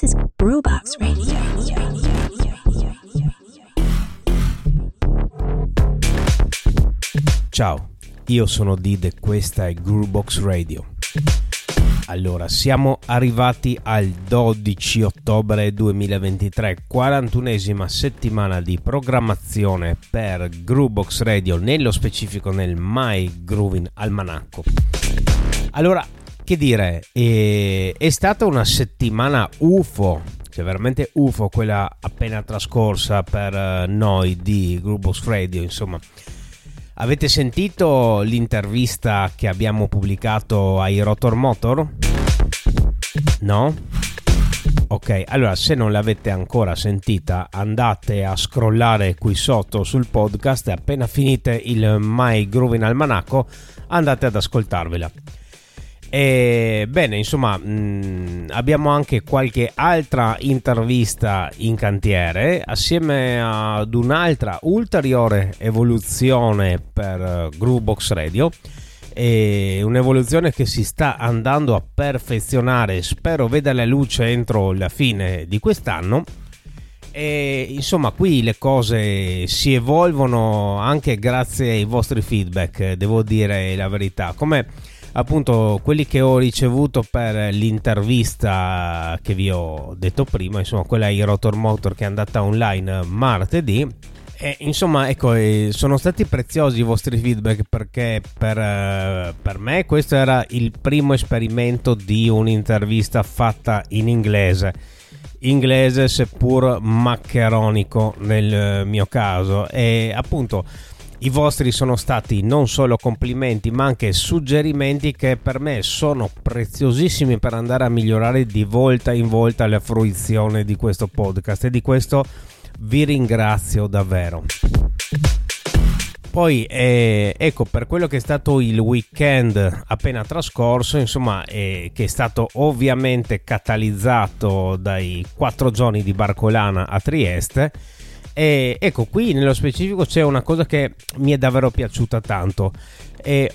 This is Groovebox Radio. Ciao, io sono Did e questa è Groovebox Radio. Allora, siamo arrivati al 12 ottobre 2023, 41esima settimana di programmazione per Groovebox Radio, nello specifico nel My Groovin Almanacco. Allora, che dire, è stata una settimana UFO, cioè veramente UFO quella appena trascorsa per noi di Groovebox Radio, insomma. Avete sentito l'intervista che abbiamo pubblicato ai Rotor Motor? No? Ok, allora se non l'avete ancora sentita andate a scrollare qui sotto sul podcast e appena finite il My Groovin Almanacco andate ad ascoltarvela. E bene, insomma, abbiamo anche qualche altra intervista in cantiere assieme ad un'altra ulteriore evoluzione per Groovebox Radio, e un'evoluzione che si sta andando a perfezionare, spero veda la luce entro la fine di quest'anno. E insomma, qui le cose si evolvono anche grazie ai vostri feedback, devo dire la verità, come appunto quelli che ho ricevuto per l'intervista che vi ho detto prima, insomma quella di Rotor Motor che è andata online martedì. E insomma, ecco, sono stati preziosi i vostri feedback, perché per me questo era il primo esperimento di un'intervista fatta in inglese seppur maccheronico nel mio caso, e appunto i vostri sono stati non solo complimenti ma anche suggerimenti che per me sono preziosissimi per andare a migliorare di volta in volta la fruizione di questo podcast, e di questo vi ringrazio davvero. Poi ecco, per quello che è stato il weekend appena trascorso, insomma, che è stato ovviamente catalizzato dai 4 giorni di Barcolana a Trieste. E ecco, qui nello specifico c'è una cosa che mi è davvero piaciuta tanto,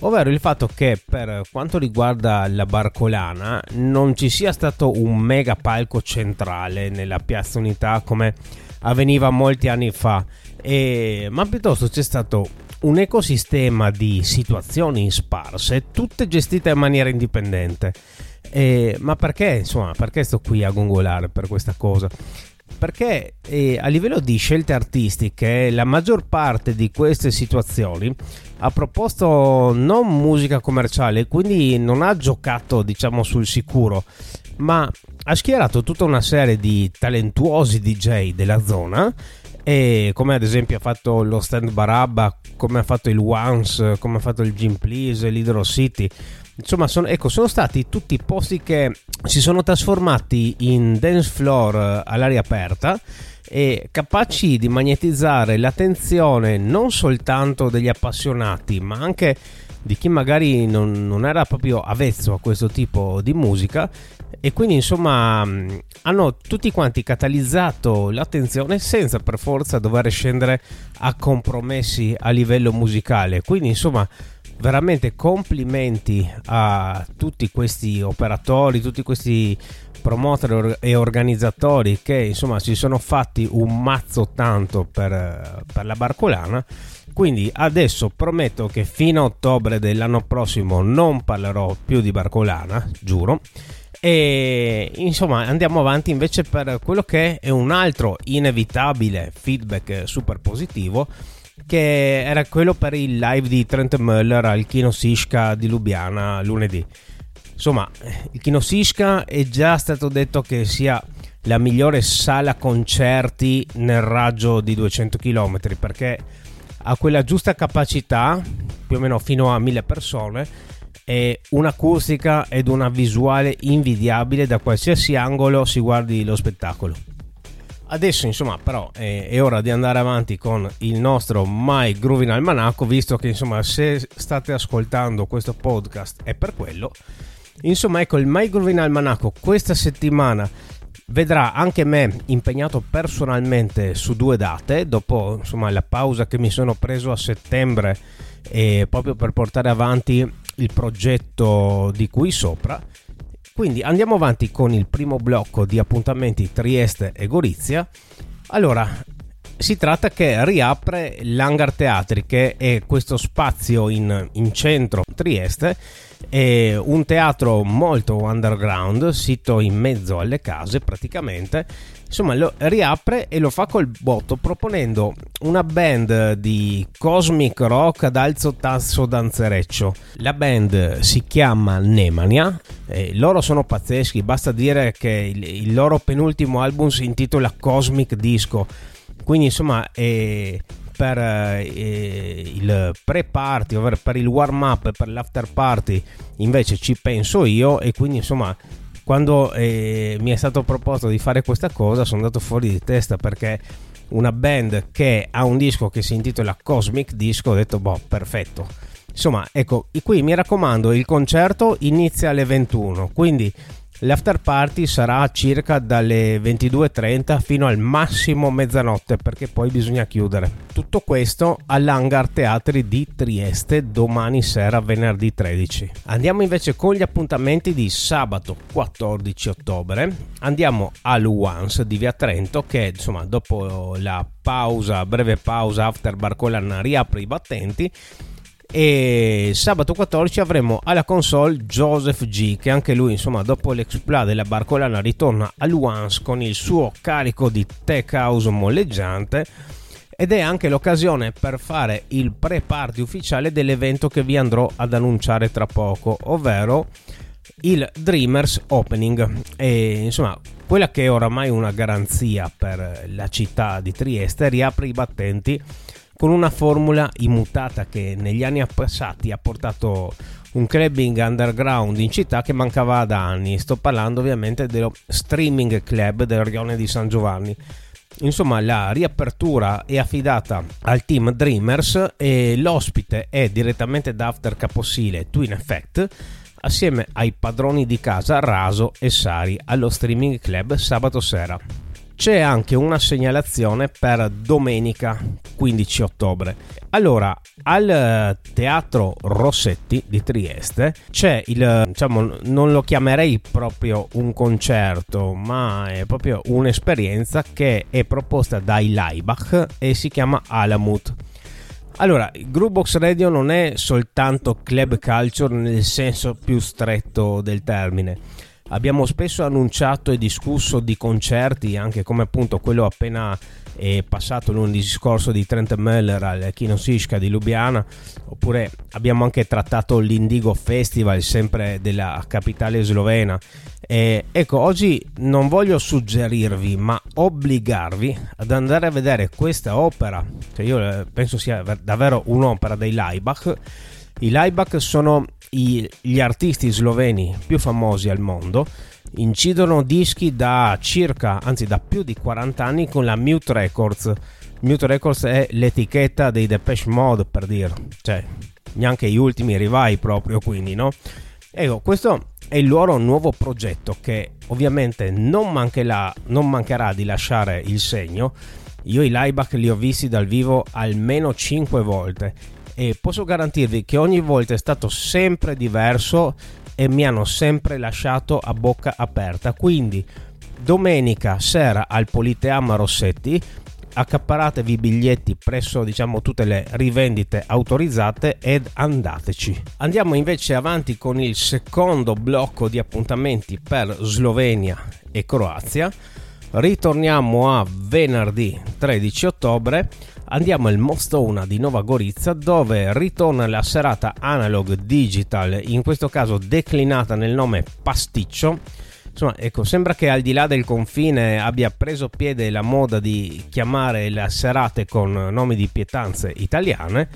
ovvero il fatto che per quanto riguarda la Barcolana non ci sia stato un mega palco centrale nella Piazza Unità come avveniva molti anni fa, ma piuttosto c'è stato un ecosistema di situazioni sparse, tutte gestite in maniera indipendente. Ma perché, insomma, perché sto qui a gongolare per questa cosa? Perché a livello di scelte artistiche la maggior parte di queste situazioni ha proposto non musica commerciale, quindi non ha giocato, diciamo, sul sicuro, ma ha schierato tutta una serie di talentuosi DJ della zona, e come ad esempio ha fatto lo stand Barabba, come ha fatto il Once, come ha fatto il Jim Please, l'Hydro City. Insomma, sono stati tutti posti che si sono trasformati in dance floor all'aria aperta, e capaci di magnetizzare l'attenzione non soltanto degli appassionati ma anche di chi magari non era proprio avvezzo a questo tipo di musica, e quindi insomma hanno tutti quanti catalizzato l'attenzione senza per forza dover scendere a compromessi a livello musicale. Quindi insomma veramente complimenti a tutti questi operatori, tutti questi promoter e organizzatori che insomma si sono fatti un mazzo tanto per la Barcolana. Quindi adesso prometto che fino a ottobre dell'anno prossimo non parlerò più di Barcolana, giuro. E insomma andiamo avanti invece per quello che è un altro inevitabile feedback super positivo, che era quello per il live di Trentemøller al Kino Šiška di Lubiana lunedì. Insomma, il Kino Šiška è già stato detto che sia la migliore sala concerti nel raggio di 200 km, perché ha quella giusta capacità, più o meno fino a 1000 persone, e un'acustica ed una visuale invidiabile da qualsiasi angolo si guardi lo spettacolo. Adesso insomma però è ora di andare avanti con il nostro My Groovin Almanacco, visto che insomma se state ascoltando questo podcast è per quello. Insomma, ecco, il My Groovin Almanacco questa settimana vedrà anche me impegnato personalmente su 2 date, dopo insomma la pausa che mi sono preso a settembre, proprio per portare avanti il progetto di cui sopra. Quindi andiamo avanti con il primo blocco di appuntamenti Trieste e Gorizia. Allora, si tratta che riapre l'Hangar Teatri, che è questo spazio in centro Trieste, è un teatro molto underground, sito in mezzo alle case praticamente. Insomma, lo riapre e lo fa col botto, proponendo una band di cosmic rock ad alto tasso danzereccio. La band si chiama Nemania, loro sono pazzeschi, basta dire che il loro penultimo album si intitola Cosmic Disco. Quindi insomma per il pre-party, ovvero per il warm-up e per l'after party invece ci penso io, e quindi insomma quando mi è stato proposto di fare questa cosa sono andato fuori di testa, perché una band che ha un disco che si intitola Cosmic Disco, ho detto boh, perfetto. Insomma, ecco, qui mi raccomando, il concerto inizia alle 21, quindi l'after party sarà circa dalle 22.30 fino al massimo mezzanotte, perché poi bisogna chiudere. Tutto questo all'Hangar Teatri di Trieste domani sera, venerdì 13. Andiamo invece con gli appuntamenti di sabato 14 ottobre. Andiamo al Once di Via Trento, che insomma dopo la pausa, breve pausa after Barcolana, riapre i battenti. E sabato 14 avremo alla console Joseph G, che anche lui insomma dopo l'exploit della Barcolana ritorna al Once con il suo carico di tech house molleggiante, ed è anche l'occasione per fare il pre-party ufficiale dell'evento che vi andrò ad annunciare tra poco, ovvero il Dreamers Opening. E insomma, quella che è oramai una garanzia per la città di Trieste riapre i battenti con una formula immutata che negli anni passati ha portato un clubbing underground in città che mancava da anni. Sto parlando ovviamente dello streaming club del rione di San Giovanni. Insomma, la riapertura è affidata al team Dreamers e l'ospite è direttamente da After Caposile Twin Effect, assieme ai padroni di casa Raso e Sari, allo streaming club sabato sera. C'è anche una segnalazione per domenica 15 ottobre. Allora, al Teatro Rossetti di Trieste c'è il, diciamo, non lo chiamerei proprio un concerto, ma è proprio un'esperienza che è proposta dai Laibach e si chiama Alamut. Allora, il Groovebox Radio non è soltanto club culture nel senso più stretto del termine. Abbiamo spesso annunciato e discusso di concerti, anche come appunto quello appena passato lunedì scorso di Trentemøller al Kino Šiška di Lubiana, oppure abbiamo anche trattato l'Indigo Festival, sempre della capitale slovena. Ecco, oggi non voglio suggerirvi, ma obbligarvi ad andare a vedere questa opera, che io penso sia davvero un'opera dei Laibach. I Laibach sono gli artisti sloveni più famosi al mondo, incidono dischi da circa, anzi da più di 40 anni con la Mute Records. Mute Records è l'etichetta dei Depeche Mode, per dire, cioè neanche gli ultimi rivai proprio, quindi no? Ecco, questo è il loro nuovo progetto che ovviamente non mancherà di lasciare il segno. Io i Laibach li ho visti dal vivo almeno 5 volte e posso garantirvi che ogni volta è stato sempre diverso e mi hanno sempre lasciato a bocca aperta. Quindi domenica sera al Politeama Rossetti accapparatevi i biglietti presso, diciamo, tutte le rivendite autorizzate ed andateci. Andiamo invece avanti con il secondo blocco di appuntamenti per Slovenia e Croazia. Ritorniamo a venerdì 13 ottobre. Andiamo al Mostovna di Nova Gorica, dove ritorna la serata Analog Digital, in questo caso declinata nel nome Pasticcio. Insomma, ecco, sembra che al di là del confine abbia preso piede la moda di chiamare le serate con nomi di pietanze italiane.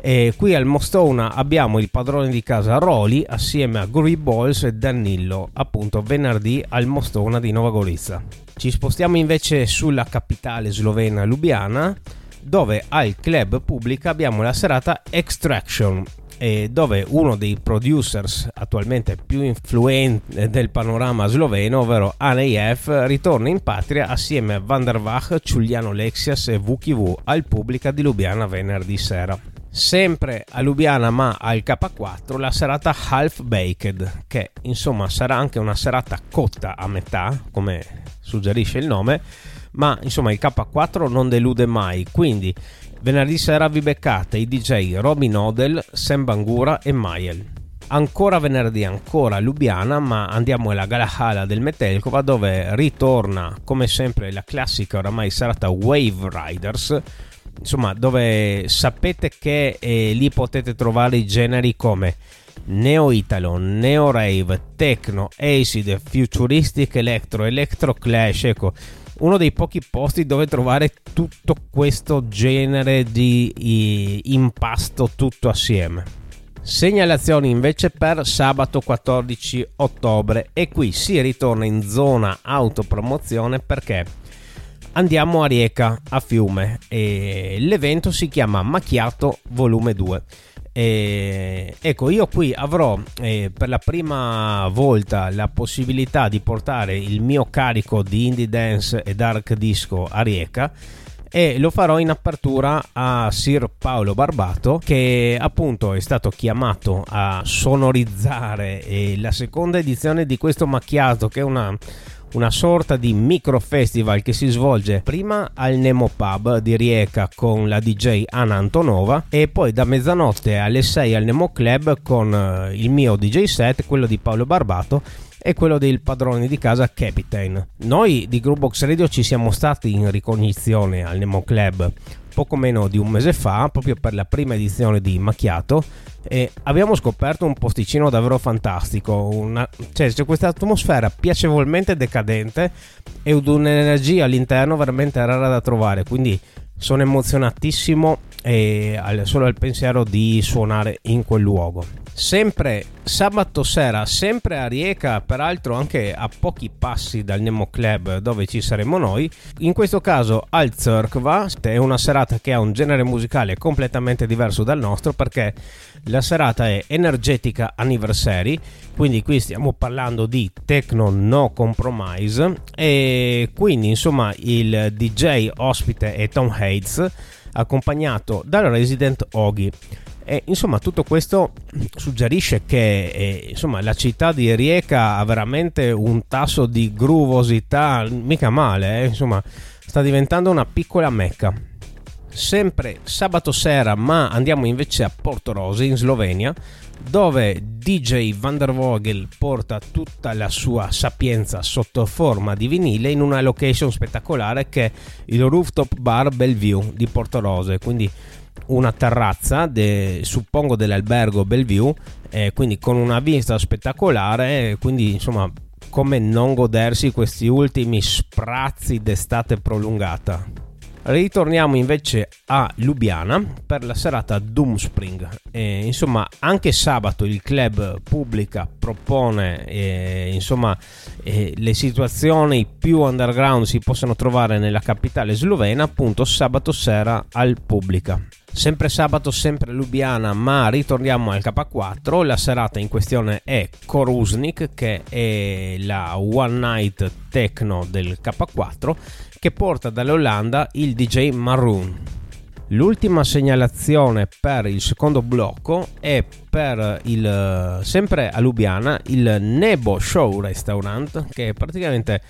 E qui al Mostovna abbiamo il padrone di casa Roli assieme a Guri Balls e Danillo, appunto venerdì al Mostovna di Nova Gorica. Ci spostiamo invece sulla capitale slovena, Lubiana, dove al club Pubblika abbiamo la serata Extraction, dove uno dei producers attualmente più influenti del panorama sloveno, ovvero Anef, ritorna in patria assieme a Wandervogel, Giuliano Lexias e VQV al Pubblika di Lubiana venerdì sera. sempre a Lubiana ma al K4, la serata Half Baked, che insomma sarà anche una serata cotta a metà, come suggerisce il nome, ma insomma il K4 non delude mai, quindi venerdì sera vi beccate i DJ Robin Odell, Sam Bangura e Mael. Ancora venerdì, ancora a Lubiana, ma andiamo alla Galahala del Metelkova, dove ritorna come sempre la classica oramai serata Wave Riders, insomma dove sapete che lì potete trovare i generi come neo italo, neo rave, techno, acid, futuristic electro, electro clash. Ecco, uno dei pochi posti dove trovare tutto questo genere di impasto tutto assieme. Segnalazioni invece per sabato 14 ottobre e qui si ritorna in zona autopromozione perché andiamo a Rijeka, a Fiume, e l'evento si chiama Macchiato volume 2. E ecco, io qui avrò per la prima volta la possibilità di portare il mio carico di indie dance e dark disco a Rijeka e lo farò in apertura a Sir Paolo Barbato, che appunto è stato chiamato a sonorizzare la seconda edizione di questo Macchiato, che è una sorta di micro festival che si svolge prima al Nemo Pub di Rijeka con la DJ Anna Antonova e poi da mezzanotte alle 6 al Nemo Club con il mio DJ set, quello di Paolo Barbato e quello del padrone di casa Capitan. Noi di Groovebox Radio ci siamo stati in ricognizione al Nemo Club poco meno di un mese fa, proprio per la prima edizione di Macchiato, e abbiamo scoperto un posticino davvero fantastico, c'è questa atmosfera piacevolmente decadente e un'energia all'interno veramente rara da trovare, quindi sono emozionatissimo solo al pensiero di suonare in quel luogo. Sempre sabato sera, sempre a Rijeka, peraltro anche a pochi passi dal Nemo Club dove ci saremo noi, in questo caso al Cirque, è una serata che ha un genere musicale completamente diverso dal nostro perché la serata è energetica anniversary, quindi qui stiamo parlando di techno no compromise e quindi insomma il DJ ospite è Tom Hates accompagnato dal Resident Oggy. E insomma tutto questo suggerisce che insomma la città di Rijeka ha veramente un tasso di groovosità mica male, insomma sta diventando una piccola mecca. Sempre sabato sera ma andiamo invece a Portorose in Slovenia, dove DJ Wandervogel porta tutta la sua sapienza sotto forma di vinile in una location spettacolare che è il rooftop bar Bellevue di Portorose, quindi una terrazza suppongo dell'albergo Bellevue, quindi con una vista spettacolare, quindi insomma come non godersi questi ultimi sprazzi d'estate prolungata. Ritorniamo invece a Lubiana per la serata Doomspring, insomma anche sabato il club Pubblika propone le situazioni più underground si possono trovare nella capitale slovena, appunto sabato sera al Pubblika. Sempre sabato, sempre Lubiana, ma ritorniamo al K4, la serata in questione è Koruznik, che è la One Night Techno del K4, che porta dall'Olanda il DJ Maroon. L'ultima segnalazione per il secondo blocco è per sempre a Lubiana il Nebo Show Restaurant, che praticamente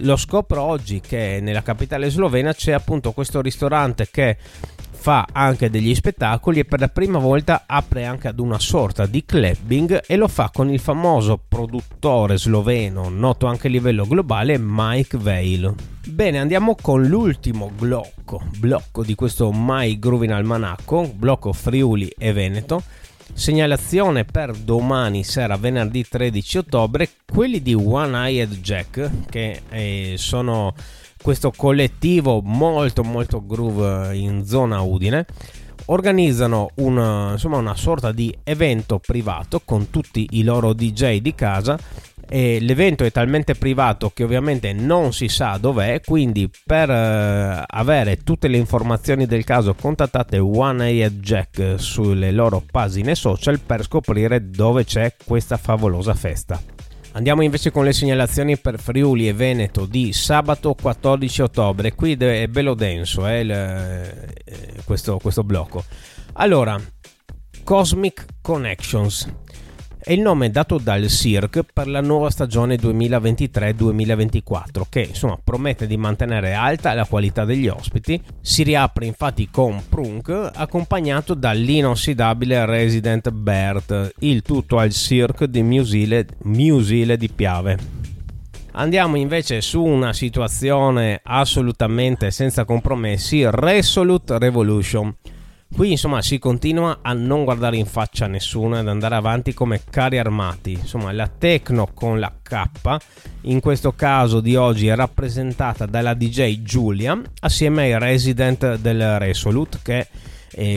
lo scopro oggi che nella capitale slovena c'è appunto questo ristorante che fa anche degli spettacoli e per la prima volta apre anche ad una sorta di clubbing e lo fa con il famoso produttore sloveno noto anche a livello globale Mike Veil. Bene, andiamo con l'ultimo blocco di questo My Groovin Almanacco, blocco Friuli e Veneto. Segnalazione per domani sera, venerdì 13 ottobre, quelli di One Eyed Jack, che sono questo collettivo molto molto groove in zona Udine, organizzano una sorta di evento privato con tutti i loro DJ di casa e l'evento è talmente privato che ovviamente non si sa dov'è, quindi per avere tutte le informazioni del caso contattate One Eyed Jack sulle loro pagine social per scoprire dove c'è questa favolosa festa. Andiamo invece con le segnalazioni per Friuli e Veneto di sabato 14 ottobre. Qui è bello denso questo blocco. Allora, Cosmic Connections è il nome dato dal Cirque per la nuova stagione 2023-2024, che insomma promette di mantenere alta la qualità degli ospiti. Si riapre infatti con Prunk, accompagnato dall'inossidabile Resident Bert, il tutto al Cirque di Musile di Piave. Andiamo invece su una situazione assolutamente senza compromessi, Resolute Revolution. Qui insomma si continua a non guardare in faccia a nessuno e ad andare avanti come carri armati. Insomma, la techno con la K, in questo caso di oggi, è rappresentata dalla DJ Giulia assieme ai resident del Resolute, che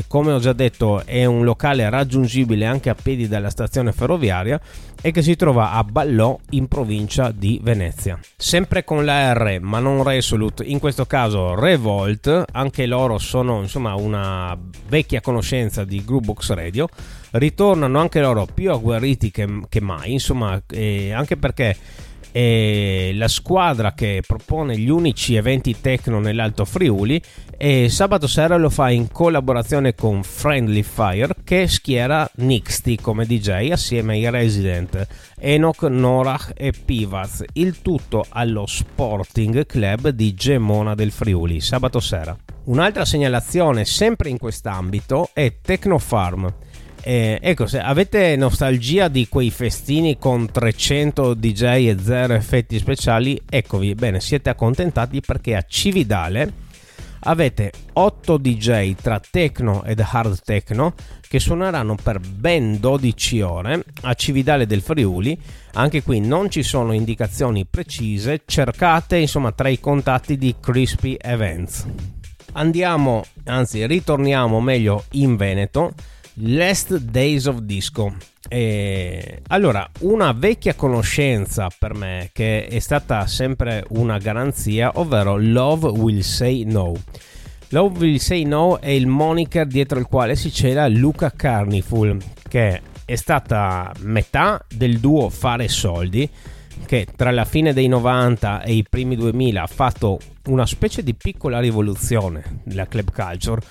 come ho già detto è un locale raggiungibile anche a piedi dalla stazione ferroviaria e che si trova a Ballò, in provincia di Venezia. Sempre con la R, ma non Resolute, in questo caso Revolt, anche loro sono insomma una vecchia conoscenza di Groovebox Radio, ritornano anche loro più agguerriti che mai, insomma, anche perché la squadra che propone gli unici eventi techno nell'Alto Friuli e sabato sera lo fa in collaborazione con Friendly Fire, che schiera Nixty come DJ assieme ai resident Enoch, Norach e Pivaz, il tutto allo Sporting Club di Gemona del Friuli sabato sera. Un'altra segnalazione sempre in quest'ambito è Technofarm. Ecco, se avete nostalgia di quei festini con 300 DJ e 0 effetti speciali, eccovi, bene, siete accontentati, perché a Cividale avete 8 DJ tra techno ed hard techno che suoneranno per ben 12 ore a Cividale del Friuli. Anche qui non ci sono indicazioni precise, cercate insomma tra i contatti di Crispy Events. Ritorniamo meglio in Veneto. Last Days of Disco. Allora, una vecchia conoscenza per me che è stata sempre una garanzia, ovvero Love Will Say No. Love Will Say No è il moniker dietro il quale si cela Luca Carniful, che è stata metà del duo Fare Soldi, che tra la fine dei 90 e i primi 2000 ha fatto una specie di piccola rivoluzione nella club culture,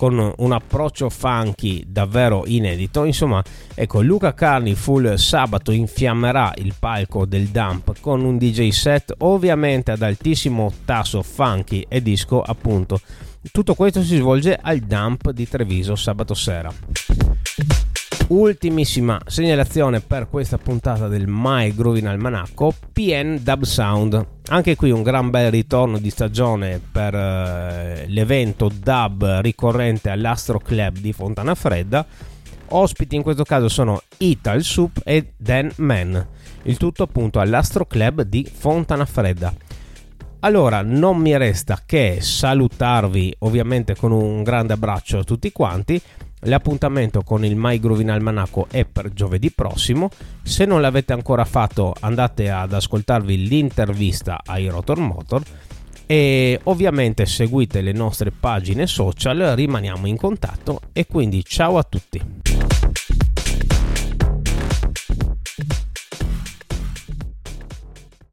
con un approccio funky davvero inedito. Insomma, ecco, Luca Carniful sabato infiammerà il palco del Dump con un DJ set ovviamente ad altissimo tasso funky e disco, appunto. Tutto questo si svolge al Dump di Treviso sabato sera. Ultimissima segnalazione per questa puntata del My Groovin' Almanacco, PN Dub Sound. Anche qui un gran bel ritorno di stagione per l'evento dub ricorrente all'Astro Club di Fontana Fredda. Ospiti in questo caso sono Ital Soup e Dan Man, il tutto appunto all'Astro Club di Fontana Fredda. Allora, non mi resta che salutarvi ovviamente con un grande abbraccio a tutti quanti. L'appuntamento con il My Groovin' Almanacco è per giovedì prossimo. Se non l'avete ancora fatto, andate ad ascoltarvi l'intervista ai Rotor Motor e ovviamente seguite le nostre pagine social, rimaniamo in contatto e quindi ciao a tutti.